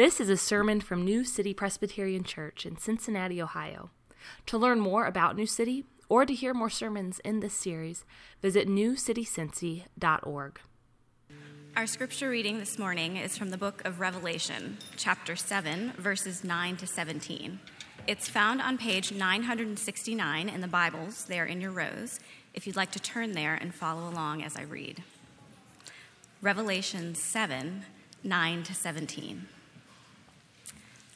This is a sermon from New City Presbyterian Church in Cincinnati, Ohio. To learn more about New City or to hear more sermons in this series, visit newcitycincy.org. Our scripture reading this morning is from the book of Revelation, chapter 7, verses 9 to 17. It's found on page 969 in the Bibles there in your rows, if you'd like to turn there and follow along as I read. Revelation 7, 9 to 17.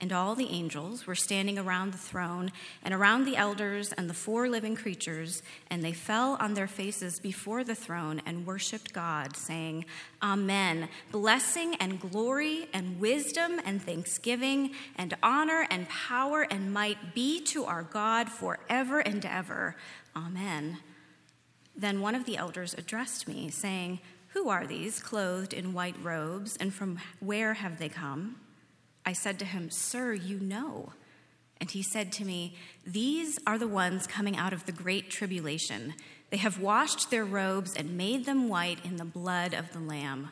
And all the angels were standing around the throne and around the elders and the four living creatures, and they fell on their faces before the throne and worshiped God, saying, "Amen. Blessing and glory and wisdom and thanksgiving and honor and power and might be to our God forever and ever. Amen." Then one of the elders addressed me, saying, "Who are these clothed in white robes, and from where have they come?" I said to him, "Sir, you know." And he said to me, "These are the ones coming out of the great tribulation. They have washed their robes and made them white in the blood of the Lamb.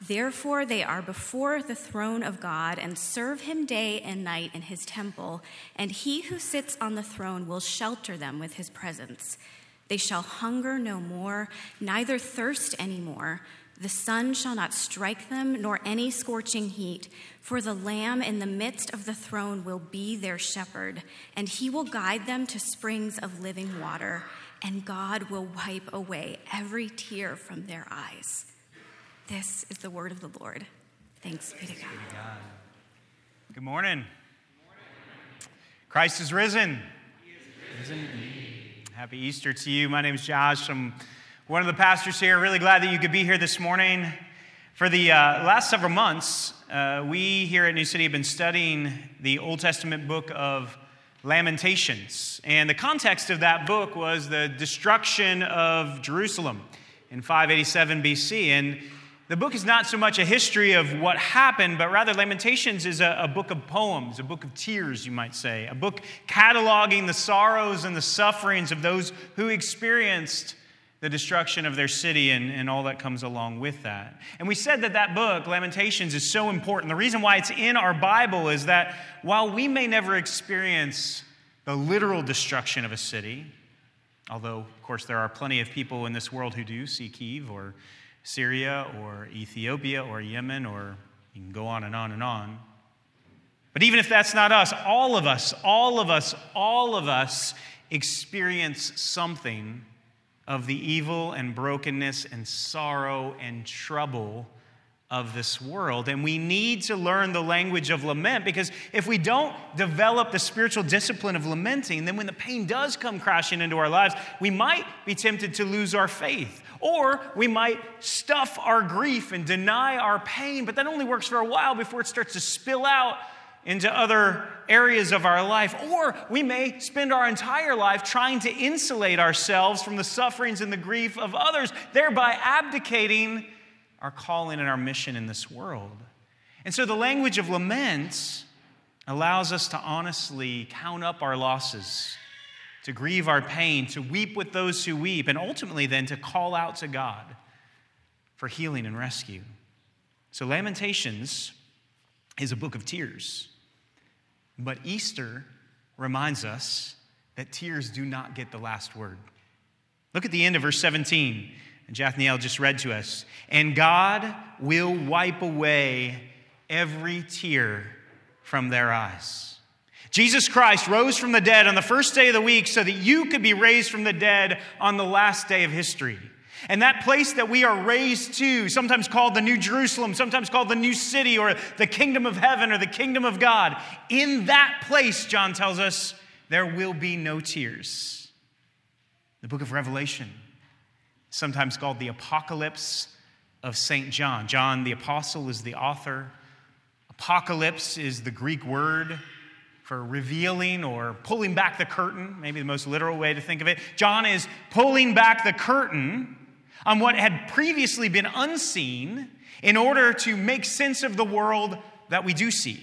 Therefore they are before the throne of God and serve him day and night in his temple, and he who sits on the throne will shelter them with his presence. They shall hunger no more, neither thirst any more. The sun shall not strike them, nor any scorching heat, for the Lamb in the midst of the throne will be their shepherd, and he will guide them to springs of living water, and God will wipe away every tear from their eyes." This is the word of the Lord. Thanks be to God. Good morning. Christ is risen. He is risen indeed. Happy Easter to you. My name is Josh. I'm one of the pastors here. Really glad that you could be here this morning. For the last several months, we here at New City have been studying the Old Testament book of Lamentations. And the context of that book was the destruction of Jerusalem in 587 BC. And the book is not so much a history of what happened, but rather Lamentations is a book of poems, a book of tears, you might say, a book cataloging the sorrows and the sufferings of those who experienced the destruction of their city and all that comes along with that. And we said that that book, Lamentations, is so important. The reason why it's in our Bible is that while we may never experience the literal destruction of a city, although, of course, there are plenty of people in this world who do, see Kiev or Syria or Ethiopia or Yemen, or you can go on and on and on. But even if that's not us, all of us experience something of the evil and brokenness and sorrow and trouble of this world. And we need to learn the language of lament, because if we don't develop the spiritual discipline of lamenting, then when the pain does come crashing into our lives, we might be tempted to lose our faith, or we might stuff our grief and deny our pain, but that only works for a while before it starts to spill out into other areas of our life. Or we may spend our entire life trying to insulate ourselves from the sufferings and the grief of others, thereby abdicating our calling and our mission in this world. And so the language of lament allows us to honestly count up our losses, to grieve our pain, to weep with those who weep, and ultimately then to call out to God for healing and rescue. So Lamentations is a book of tears. But Easter reminds us that tears do not get the last word. Look at the end of verse 17. Jathniel just read to us, "And God will wipe away every tear from their eyes." Jesus Christ rose from the dead on the first day of the week so that you could be raised from the dead on the last day of history. And that place that we are raised to, sometimes called the New Jerusalem, sometimes called the New City, or the Kingdom of Heaven, or the Kingdom of God, in that place, John tells us, there will be no tears. The book of Revelation, sometimes called the Apocalypse of St. John. John the Apostle is the author. Apocalypse is the Greek word for revealing or pulling back the curtain, maybe the most literal way to think of it. John is pulling back the curtain on what had previously been unseen in order to make sense of the world that we do see.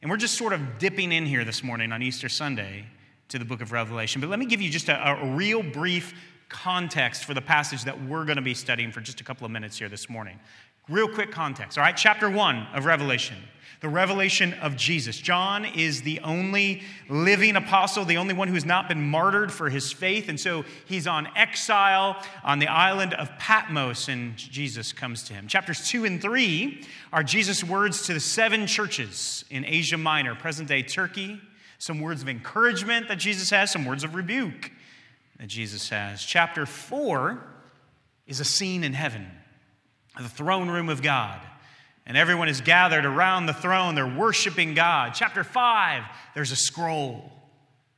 And we're just sort of dipping in here this morning on Easter Sunday to the book of Revelation. But let me give you just a real brief context for the passage that we're going to be studying for just a couple of minutes here this morning. Real quick context, all right? Chapter 1 of Revelation, the revelation of Jesus. John is the only living apostle, the only one who has not been martyred for his faith, and so he's on exile on the island of Patmos, and Jesus comes to him. Chapters 2 and 3 are Jesus' words to the 7 churches in Asia Minor, present-day Turkey, some words of encouragement that Jesus has, some words of rebuke that Jesus has. Chapter 4 is a scene in heaven, the throne room of God. And everyone is gathered around the throne. They're worshiping God. Chapter 5, there's a scroll.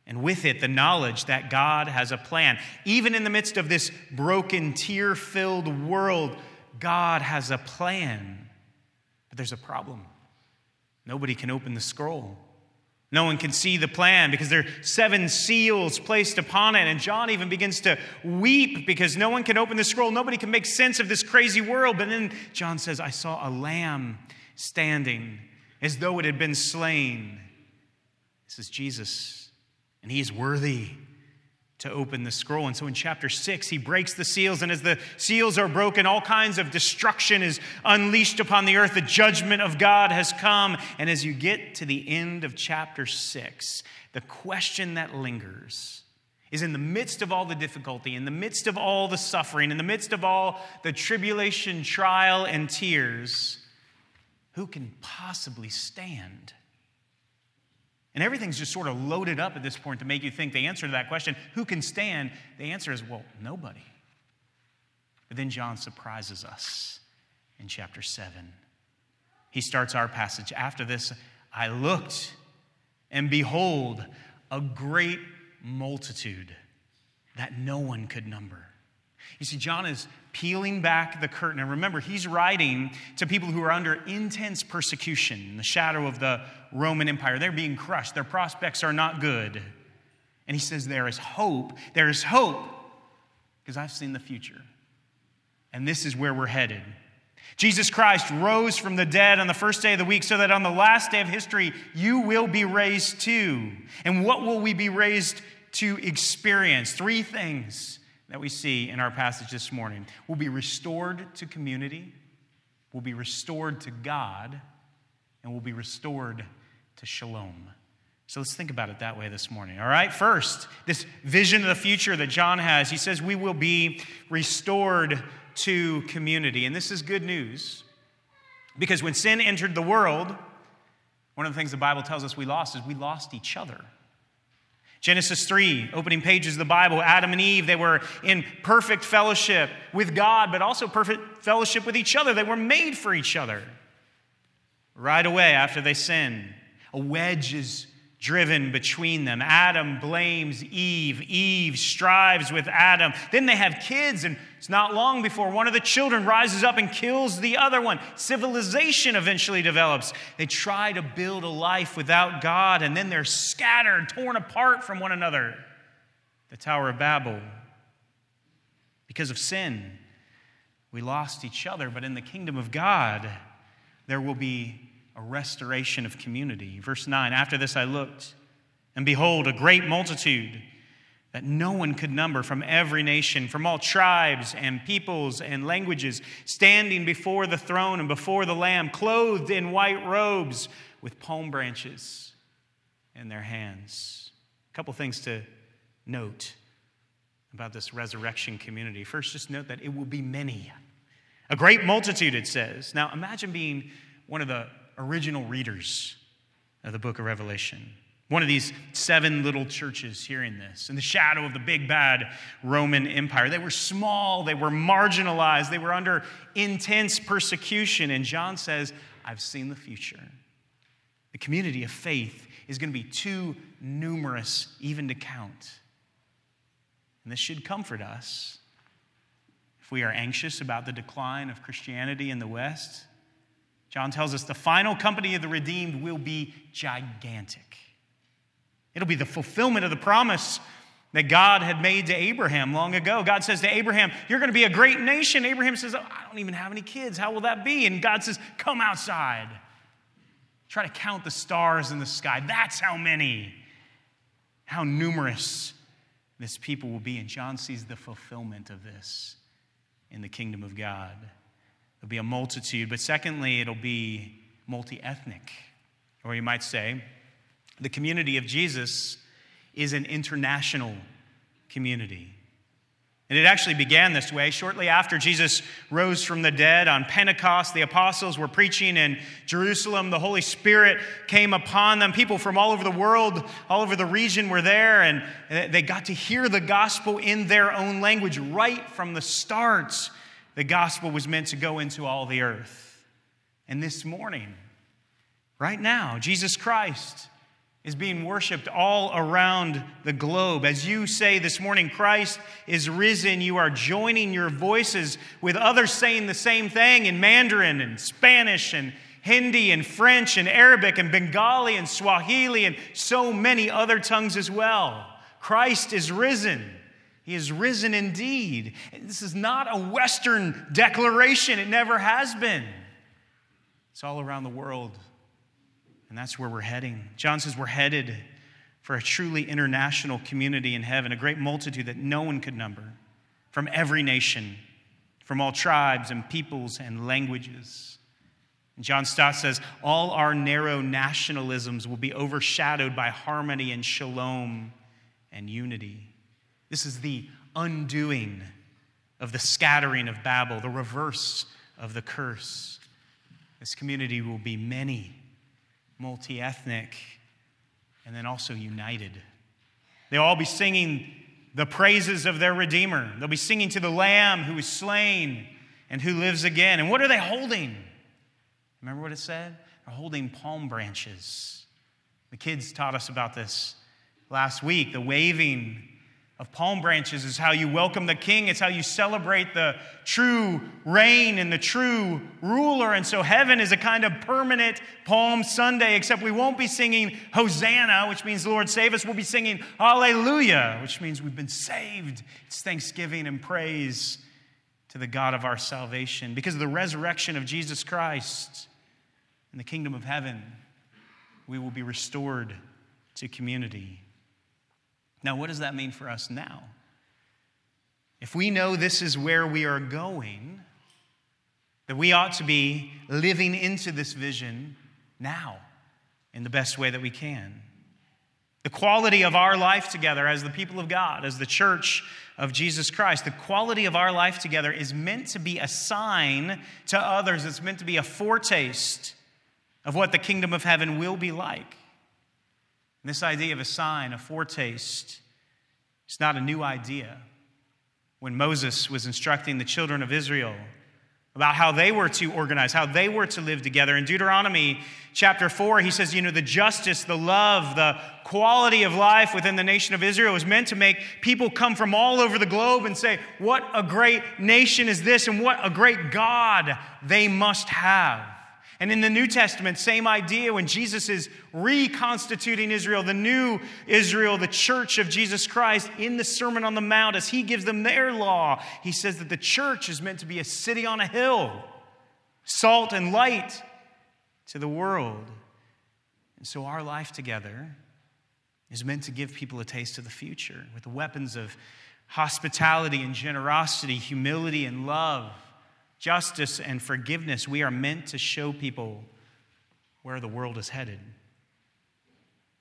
And with it, the knowledge that God has a plan. Even in the midst of this broken, tear-filled world, God has a plan. But there's a problem. Nobody can open the scroll. No one can see the plan because there are 7 seals placed upon it. And John even begins to weep because no one can open the scroll. Nobody can make sense of this crazy world. But then John says, I saw a lamb standing as though it had been slain. This is Jesus, and he is worthy to open the scroll. And so in chapter 6, he breaks the seals. And as the seals are broken, all kinds of destruction is unleashed upon the earth. The judgment of God has come. And as you get to the end of chapter 6, the question that lingers is, in the midst of all the difficulty, in the midst of all the suffering, in the midst of all the tribulation, trial, and tears, who can possibly stand? And everything's just sort of loaded up at this point to make you think the answer to that question, who can stand? The answer is, well, nobody. But then John surprises us in chapter 7. He starts our passage. After this, I looked, and behold, a great multitude that no one could number. You see, John is peeling back the curtain. And remember, he's writing to people who are under intense persecution in the shadow of the Roman Empire. They're being crushed. Their prospects are not good. And he says, there is hope. There is hope because I've seen the future. And this is where we're headed. Jesus Christ rose from the dead on the first day of the week so that on the last day of history, you will be raised too. And what will we be raised to experience? 3 things that we see in our passage this morning. We'll be restored to community, we'll be restored to God, and we'll be restored to shalom. So let's think about it that way this morning, all right? First, this vision of the future that John has, he says we will be restored to community. And this is good news, because when sin entered the world, one of the things the Bible tells us we lost is we lost each other. Genesis 3, opening pages of the Bible, Adam and Eve, they were in perfect fellowship with God, but also perfect fellowship with each other. They were made for each other. Right away after they sin, a wedge is driven between them. Adam blames Eve. Eve strives with Adam. Then they have kids, and it's not long before one of the children rises up and kills the other one. Civilization eventually develops. They try to build a life without God, and then they're scattered, torn apart from one another. The Tower of Babel. Because of sin, we lost each other, but in the kingdom of God, there will be a restoration of community. Verse 9, after this I looked, and behold, a great multitude that no one could number from every nation, from all tribes and peoples and languages, standing before the throne and before the Lamb, clothed in white robes with palm branches in their hands. A couple things to note about this resurrection community. First, just note that it will be many. A great multitude, it says. Now, imagine being one of the original readers of the book of Revelation. One of these 7 little churches hearing this in the shadow of the big bad Roman Empire. They were small, they were marginalized, they were under intense persecution. And John says, I've seen the future. The community of faith is going to be too numerous even to count. And this should comfort us if we are anxious about the decline of Christianity in the West. John tells us the final company of the redeemed will be gigantic. It'll be the fulfillment of the promise that God had made to Abraham long ago. God says to Abraham, "You're going to be a great nation." Abraham says, "Oh, I don't even have any kids. How will that be?" And God says, "Come outside. Try to count the stars in the sky. That's how many, how numerous this people will be." And John sees the fulfillment of this in the kingdom of God. It'll be a multitude, but secondly, it'll be multi-ethnic. Or you might say, the community of Jesus is an international community. And it actually began this way. Shortly after Jesus rose from the dead on Pentecost, the apostles were preaching in Jerusalem. The Holy Spirit came upon them. People from all over the world, all over the region were there, and they got to hear the gospel in their own language. Right from the start, the gospel was meant to go into all the earth. And this morning, right now, Jesus Christ is being worshiped all around the globe. As you say this morning, "Christ is risen," you are joining your voices with others saying the same thing in Mandarin and Spanish and Hindi and French and Arabic and Bengali and Swahili and so many other tongues as well. Christ is risen. He is risen indeed. This is not a Western declaration. It never has been. It's all around the world. And that's where we're heading. John says we're headed for a truly international community in heaven, a great multitude that no one could number, from every nation, from all tribes and peoples and languages. And John Stott says, all our narrow nationalisms will be overshadowed by harmony and shalom and unity. This is the undoing of the scattering of Babel, the reverse of the curse. This community will be many, multi-ethnic, and then also united. They'll all be singing the praises of their Redeemer. They'll be singing to the Lamb who was slain and who lives again. And what are they holding? Remember what it said? They're holding palm branches. The kids taught us about this last week. The waving of palm branches is how you welcome the King. It's how you celebrate the true reign and the true ruler. And so heaven is a kind of permanent Palm Sunday, except we won't be singing Hosanna, which means Lord save us. We'll be singing Hallelujah, which means we've been saved. It's thanksgiving and praise to the God of our salvation because of the resurrection of Jesus Christ. In the kingdom of heaven, we will be restored to community. Now, what does that mean for us now? If we know this is where we are going, that we ought to be living into this vision now in the best way that we can. The quality of our life together as the people of God, as the church of Jesus Christ, the quality of our life together is meant to be a sign to others. It's meant to be a foretaste of what the kingdom of heaven will be like. This idea of a sign, a foretaste, it's not a new idea. When Moses was instructing the children of Israel about how they were to organize, how they were to live together, in Deuteronomy chapter 4, he says, the justice, the love, the quality of life within the nation of Israel was meant to make people come from all over the globe and say, what a great nation is this, and what a great God they must have. And in the New Testament, same idea when Jesus is reconstituting Israel, the new Israel, the church of Jesus Christ, in the Sermon on the Mount, as he gives them their law, he says that the church is meant to be a city on a hill, salt and light to the world. And so our life together is meant to give people a taste of the future with the weapons of hospitality and generosity, humility and love, justice and forgiveness. We are meant to show people where the world is headed.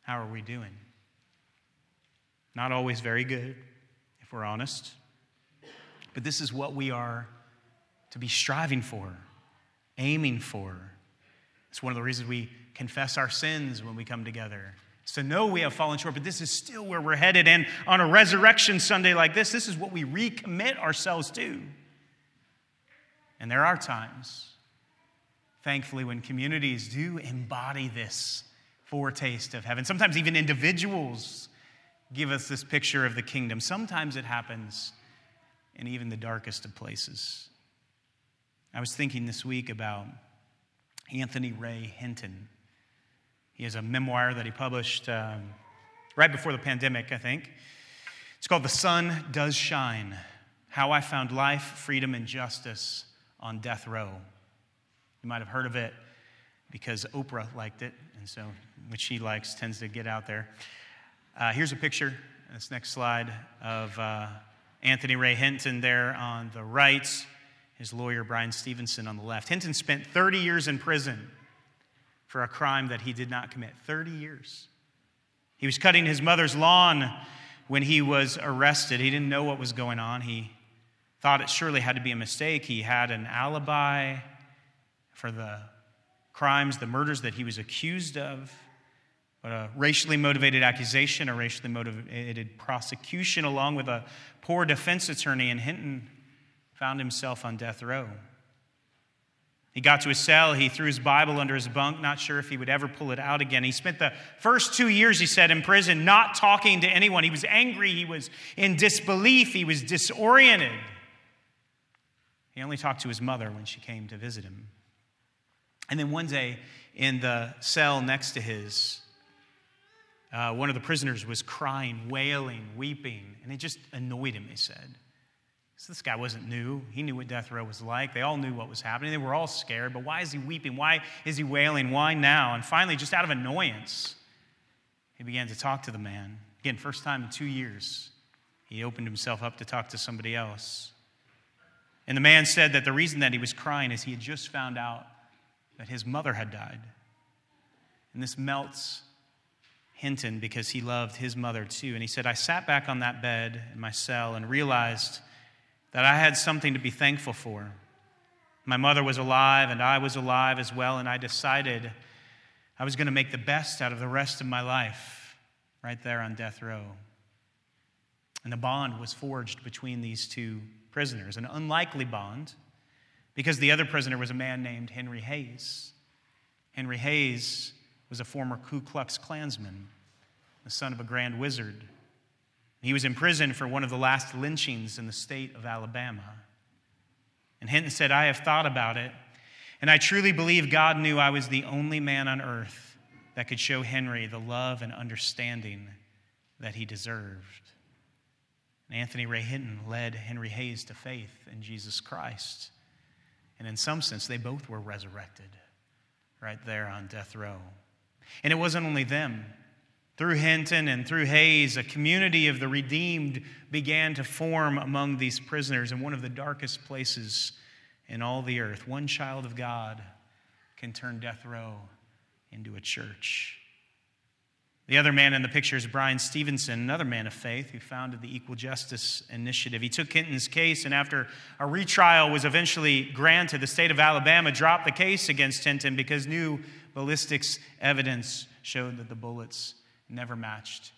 How are we doing? Not always very good, if we're honest. But this is what we are to be striving for, aiming for. It's one of the reasons we confess our sins when we come together. So no, we have fallen short, but this is still where we're headed. And on a resurrection Sunday like this, this is what we recommit ourselves to. And there are times, thankfully, when communities do embody this foretaste of heaven. Sometimes even individuals give us this picture of the kingdom. Sometimes it happens in even the darkest of places. I was thinking this week about Anthony Ray Hinton. He has a memoir that he published right before the pandemic, I think. It's called The Sun Does Shine, How I Found Life, Freedom, and Justice on Death Row. You might have heard of it because Oprah liked it, and so what she likes tends to get out there. Here's a picture, this next slide, of Anthony Ray Hinton there on the right, his lawyer Bryan Stevenson on the left. Hinton spent 30 years in prison for a crime that he did not commit. 30 years. He was cutting his mother's lawn when he was arrested. He didn't know what was going on. He thought it surely had to be a mistake. He had an alibi for the crimes, the murders that he was accused of. But a racially motivated accusation, a racially motivated prosecution, along with a poor defense attorney, and Hinton found himself on death row. He got to his cell. He threw his Bible under his bunk, not sure if he would ever pull it out again. He spent the first 2 years, he said, in prison, not talking to anyone. He was angry. He was in disbelief. He was disoriented. He only talked to his mother when she came to visit him. And then one day, in the cell next to his, one of the prisoners was crying, wailing, weeping, and it just annoyed him, they said. So this guy wasn't new. He knew what death row was like. They all knew what was happening. They were all scared, but why is he weeping? Why is he wailing? Why now? And finally, just out of annoyance, he began to talk to the man. Again, first time in 2 years, he opened himself up to talk to somebody else. And the man said that the reason that he was crying is he had just found out that his mother had died. And this melts Hinton, because he loved his mother too. And he said, I sat back on that bed in my cell and realized that I had something to be thankful for. My mother was alive and I was alive as well, and I decided I was going to make the best out of the rest of my life right there on death row. And a bond was forged between these two prisoners, an unlikely bond, because the other prisoner was a man named Henry Hayes. Henry Hayes was a former Ku Klux Klansman, the son of a grand wizard. He was in prison for one of the last lynchings in the state of Alabama. And Hinton said, I have thought about it, and I truly believe God knew I was the only man on earth that could show Henry the love and understanding that he deserved. And Anthony Ray Hinton led Henry Hayes to faith in Jesus Christ. And in some sense, they both were resurrected right there on death row. And it wasn't only them. Through Hinton and through Hayes, a community of the redeemed began to form among these prisoners in one of the darkest places in all the earth. One child of God can turn death row into a church. The other man in the picture is Bryan Stevenson, another man of faith who founded the Equal Justice Initiative. He took Hinton's case, and after a retrial was eventually granted, the state of Alabama dropped the case against Hinton because new ballistics evidence showed that the bullets never matched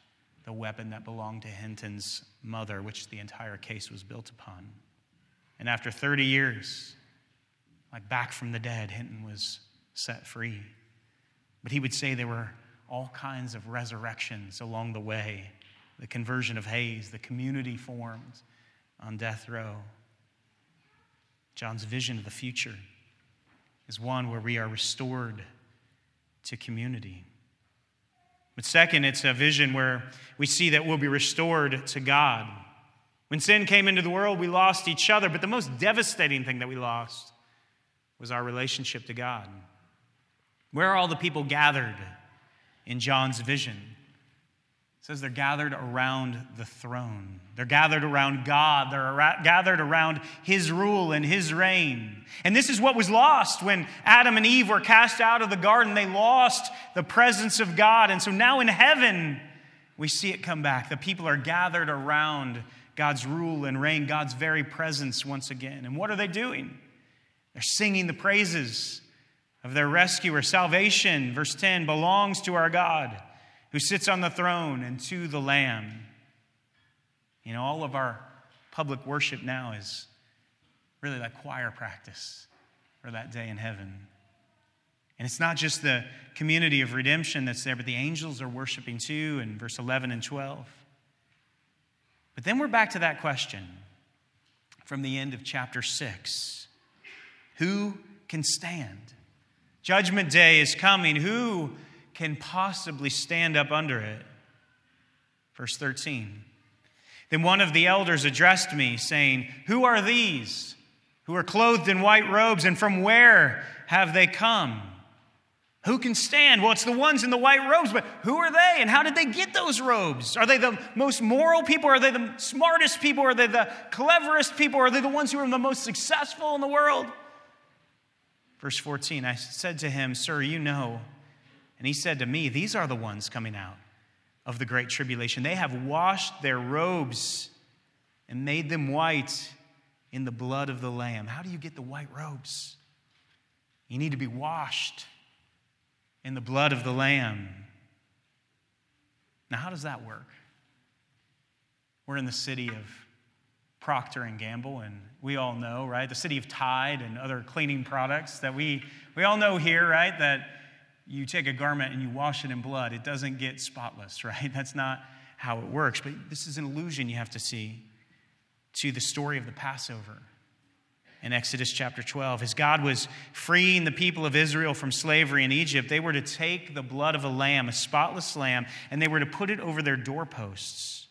the weapon that belonged to Hinton's mother, which the entire case was built upon. And after 30 years, like back from the dead, Hinton was set free. But he would say there were all kinds of resurrections along the way, the conversion of Hayes, the community formed on death row. John's vision of the future is one where we are restored to community. But second, it's a vision where we see that we'll be restored to God. When sin came into the world, we lost each other, but the most devastating thing that we lost was our relationship to God. Where are all the people gathered in John's vision? It says they're gathered around the throne. They're gathered around God. They're gathered around his rule and his reign. And this is what was lost when Adam and Eve were cast out of the garden. They lost the presence of God. And so now in heaven, we see it come back. The people are gathered around God's rule and reign, God's very presence once again. And what are they doing? They're singing the praises of their rescuer. Salvation, verse 10, belongs to our God, who sits on the throne, and to the Lamb. You know, all of our public worship now is really like choir practice for that day in heaven. And it's not just the community of redemption that's there, but the angels are worshiping too in verse 11 and 12. But then we're back to that question from the end of chapter 6. Who can stand? Judgment day is coming. Who can possibly stand up under it? Verse 13. Then one of the elders addressed me, saying, "Who are these who are clothed in white robes, and from where have they come? Who can stand?" Well, it's the ones in the white robes, but who are they, and how did they get those robes? Are they the most moral people? Are they the smartest people? Are they the cleverest people? Are they the ones who are the most successful in the world? Verse 14, I said to him, "Sir, you know." And he said to me, "These are the ones coming out of the great tribulation. They have washed their robes and made them white in the blood of the Lamb." How do you get the white robes? You need to be washed in the blood of the Lamb. Now, how does that work? We're in the city of Procter and Gamble, and we all know, right? The city of Tide and other cleaning products that we all know here, right? That you take a garment and you wash it in blood. It doesn't get spotless, right? That's not how it works. But this is an allusion you have to see to the story of the Passover in Exodus chapter 12. As God was freeing the people of Israel from slavery in Egypt, they were to take the blood of a lamb, a spotless lamb, and they were to put it over their doorposts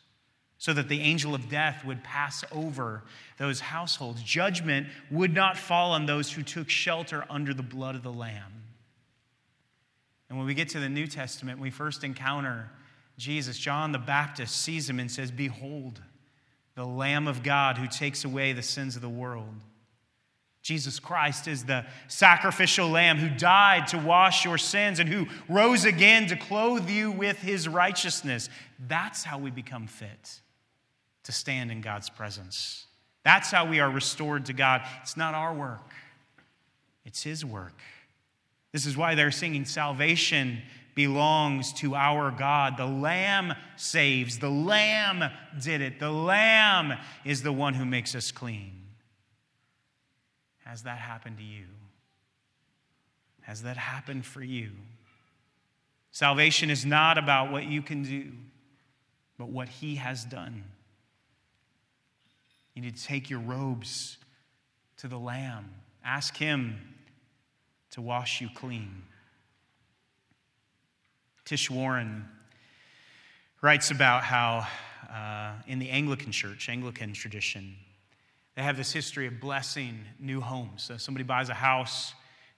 so that the angel of death would pass over those households. Judgment would not fall on those who took shelter under the blood of the lamb. And when we get to the New Testament, we first encounter Jesus. John the Baptist sees him and says, "Behold, the Lamb of God who takes away the sins of the world." Jesus Christ is the sacrificial lamb who died to wash your sins and who rose again to clothe you with his righteousness. That's how we become fit to stand in God's presence. That's how we are restored to God. It's not our work. It's his work. This is why they're singing, "Salvation belongs to our God. The Lamb saves. The Lamb did it. The Lamb is the one who makes us clean." Has that happened to you? Has that happened for you? Salvation is not about what you can do, but what he has done. You need to take your robes to the Lamb. Ask him to wash you clean. Tish Warren writes about how in the Anglican church, Anglican tradition, they have this history of blessing new homes. So somebody buys a house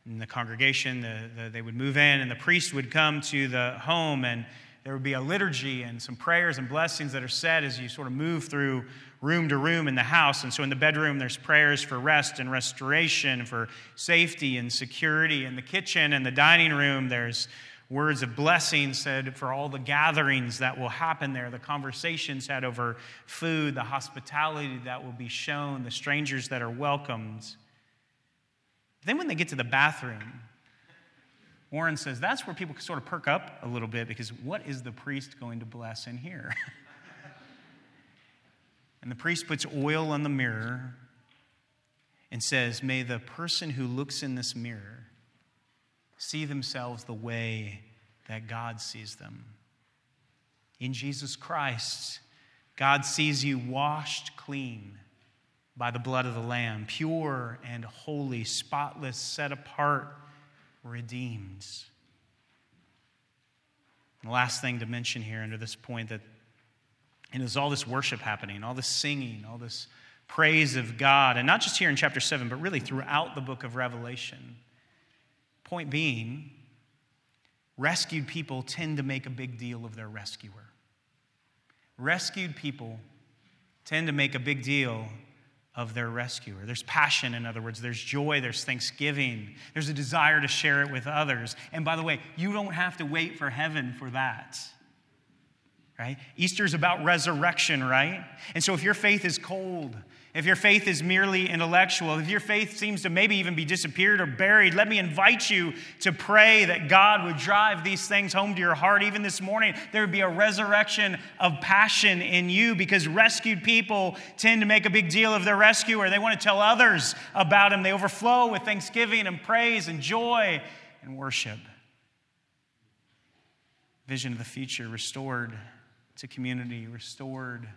in the congregation, they would move in, and the priest would come to the home, and there would be a liturgy and some prayers and blessings that are said as you sort of move through room to room in the house. And so in the bedroom, there's prayers for rest and restoration, for safety and security. In the kitchen and the dining room, there's words of blessing said for all the gatherings that will happen there, the conversations had over food, the hospitality that will be shown, the strangers that are welcomed. Then when they get to the bathroom, Warren says that's where people sort of perk up a little bit, because what is the priest going to bless in here? And the priest puts oil on the mirror and says, "May the person who looks in this mirror see themselves the way that God sees them." In Jesus Christ, God sees you washed clean by the blood of the Lamb, pure and holy, spotless, set apart, redeemed. And the last thing to mention here under this point that and there's all this worship happening, all this singing, all this praise of God. And not just here in chapter 7, but really throughout the book of Revelation. Point being, rescued people tend to make a big deal of their rescuer. Rescued people tend to make a big deal of their rescuer. There's passion, in other words. There's joy. There's thanksgiving. There's a desire to share it with others. And by the way, you don't have to wait for heaven for that. Right? Easter is about resurrection, right? And so if your faith is cold, if your faith is merely intellectual, if your faith seems to maybe even be disappeared or buried, let me invite you to pray that God would drive these things home to your heart. Even this morning, there would be a resurrection of passion in you, because rescued people tend to make a big deal of their rescuer. They want to tell others about him. They overflow with thanksgiving and praise and joy and worship. Vision of the future restored to community, restored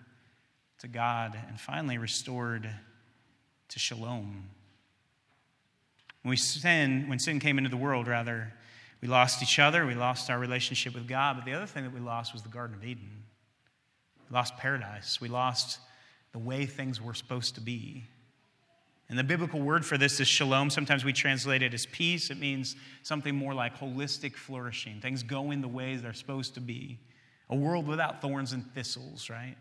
to God, and finally restored to shalom. When sin came into the world, rather, we lost each other, we lost our relationship with God, but the other thing that we lost was the Garden of Eden. We lost paradise. We lost the way things were supposed to be. And the biblical word for this is shalom. Sometimes we translate it as peace. It means something more like holistic flourishing. Things going the way they're supposed to be. A world without thorns and thistles, right?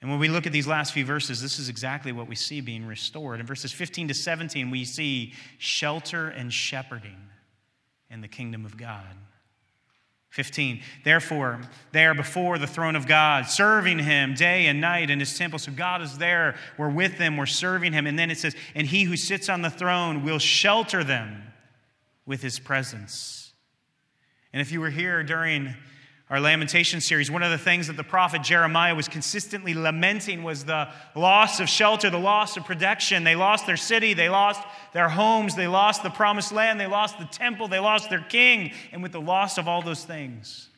And when we look at these last few verses, this is exactly what we see being restored. In verses 15 to 17, we see shelter and shepherding in the kingdom of God. 15, therefore, they are before the throne of God, serving him day and night in his temple. So God is there. We're with him. We're serving him. And then it says, and he who sits on the throne will shelter them with his presence. And if you were here during our Lamentation series, one of the things that the prophet Jeremiah was consistently lamenting was the loss of shelter, the loss of protection. They lost their city, they lost their homes, they lost the promised land, they lost the temple, they lost their king. And with the loss of all those things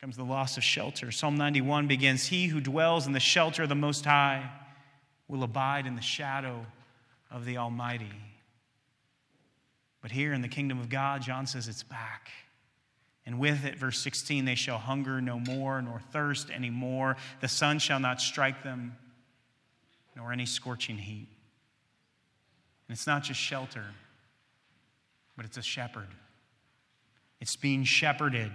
comes the loss of shelter. Psalm 91 begins, he who dwells in the shelter of the Most High will abide in the shadow of the Almighty. But here in the kingdom of God, John says it's back. And with it, verse 16, they shall hunger no more, nor thirst any more. The sun shall not strike them, nor any scorching heat. And it's not just shelter, but it's a shepherd. It's being shepherded.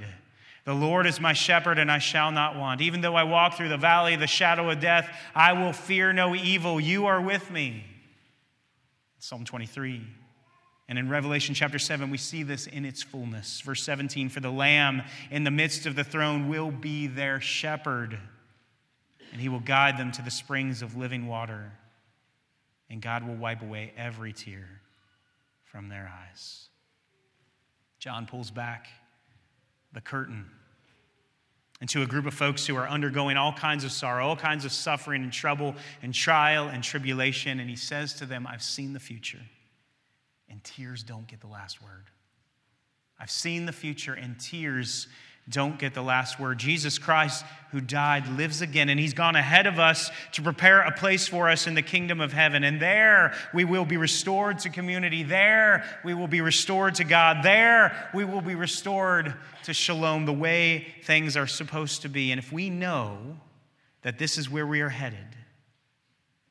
The Lord is my shepherd, and I shall not want. Even though I walk through the valley of the shadow of death, I will fear no evil. You are with me. Psalm 23. And in Revelation chapter 7, we see this in its fullness. Verse 17, for the Lamb in the midst of the throne will be their shepherd, and he will guide them to the springs of living water, and God will wipe away every tear from their eyes. John pulls back the curtain into a group of folks who are undergoing all kinds of sorrow, all kinds of suffering and trouble and trial and tribulation, and he says to them, I've seen the future. And tears don't get the last word. I've seen the future, and tears don't get the last word. Jesus Christ, who died, lives again, and he's gone ahead of us to prepare a place for us in the kingdom of heaven. And there we will be restored to community. There we will be restored to God. There we will be restored to shalom, the way things are supposed to be. And if we know that this is where we are headed,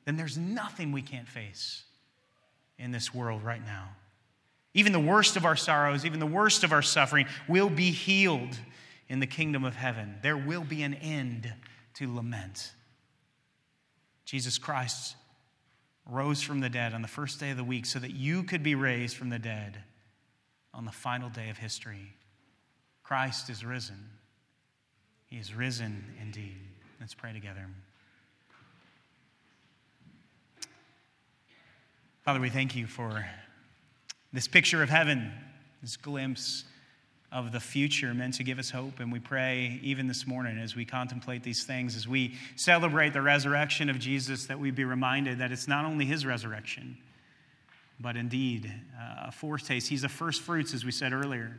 then there's nothing we can't face in this world right now. Even the worst of our sorrows, even the worst of our suffering will be healed in the kingdom of heaven. There will be an end to lament. Jesus Christ rose from the dead on the first day of the week so that you could be raised from the dead on the final day of history. Christ is risen. He is risen indeed. Let's pray together. Father, we thank you for this picture of heaven, this glimpse of the future meant to give us hope. And we pray even this morning as we contemplate these things, as we celebrate the resurrection of Jesus, that we be reminded that it's not only his resurrection, but indeed a foretaste. He's the first fruits, as we said earlier,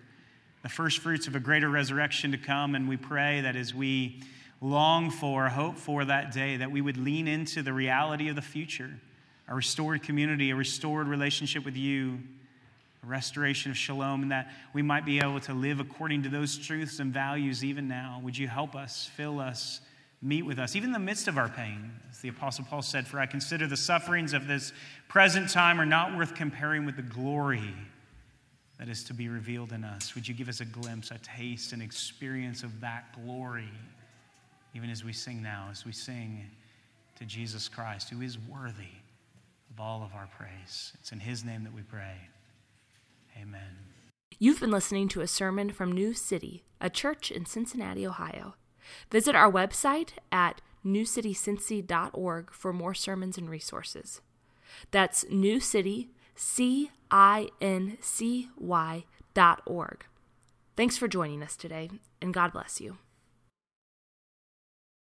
the first fruits of a greater resurrection to come. And we pray that as we long for, hope for that day, that we would lean into the reality of the future. A restored community, a restored relationship with you, a restoration of shalom, and that we might be able to live according to those truths and values even now. Would you help us, fill us, meet with us, even in the midst of our pain? As the Apostle Paul said, for I consider the sufferings of this present time are not worth comparing with the glory that is to be revealed in us. Would you give us a glimpse, a taste, an experience of that glory, even as we sing now, as we sing to Jesus Christ, who is worthy of all of our praise. It's in his name that we pray. Amen. You've been listening to a sermon from New City, a church in Cincinnati, Ohio. Visit our website at newcitycincy.org for more sermons and resources. That's newcitycincy.org. Thanks for joining us today, and God bless you.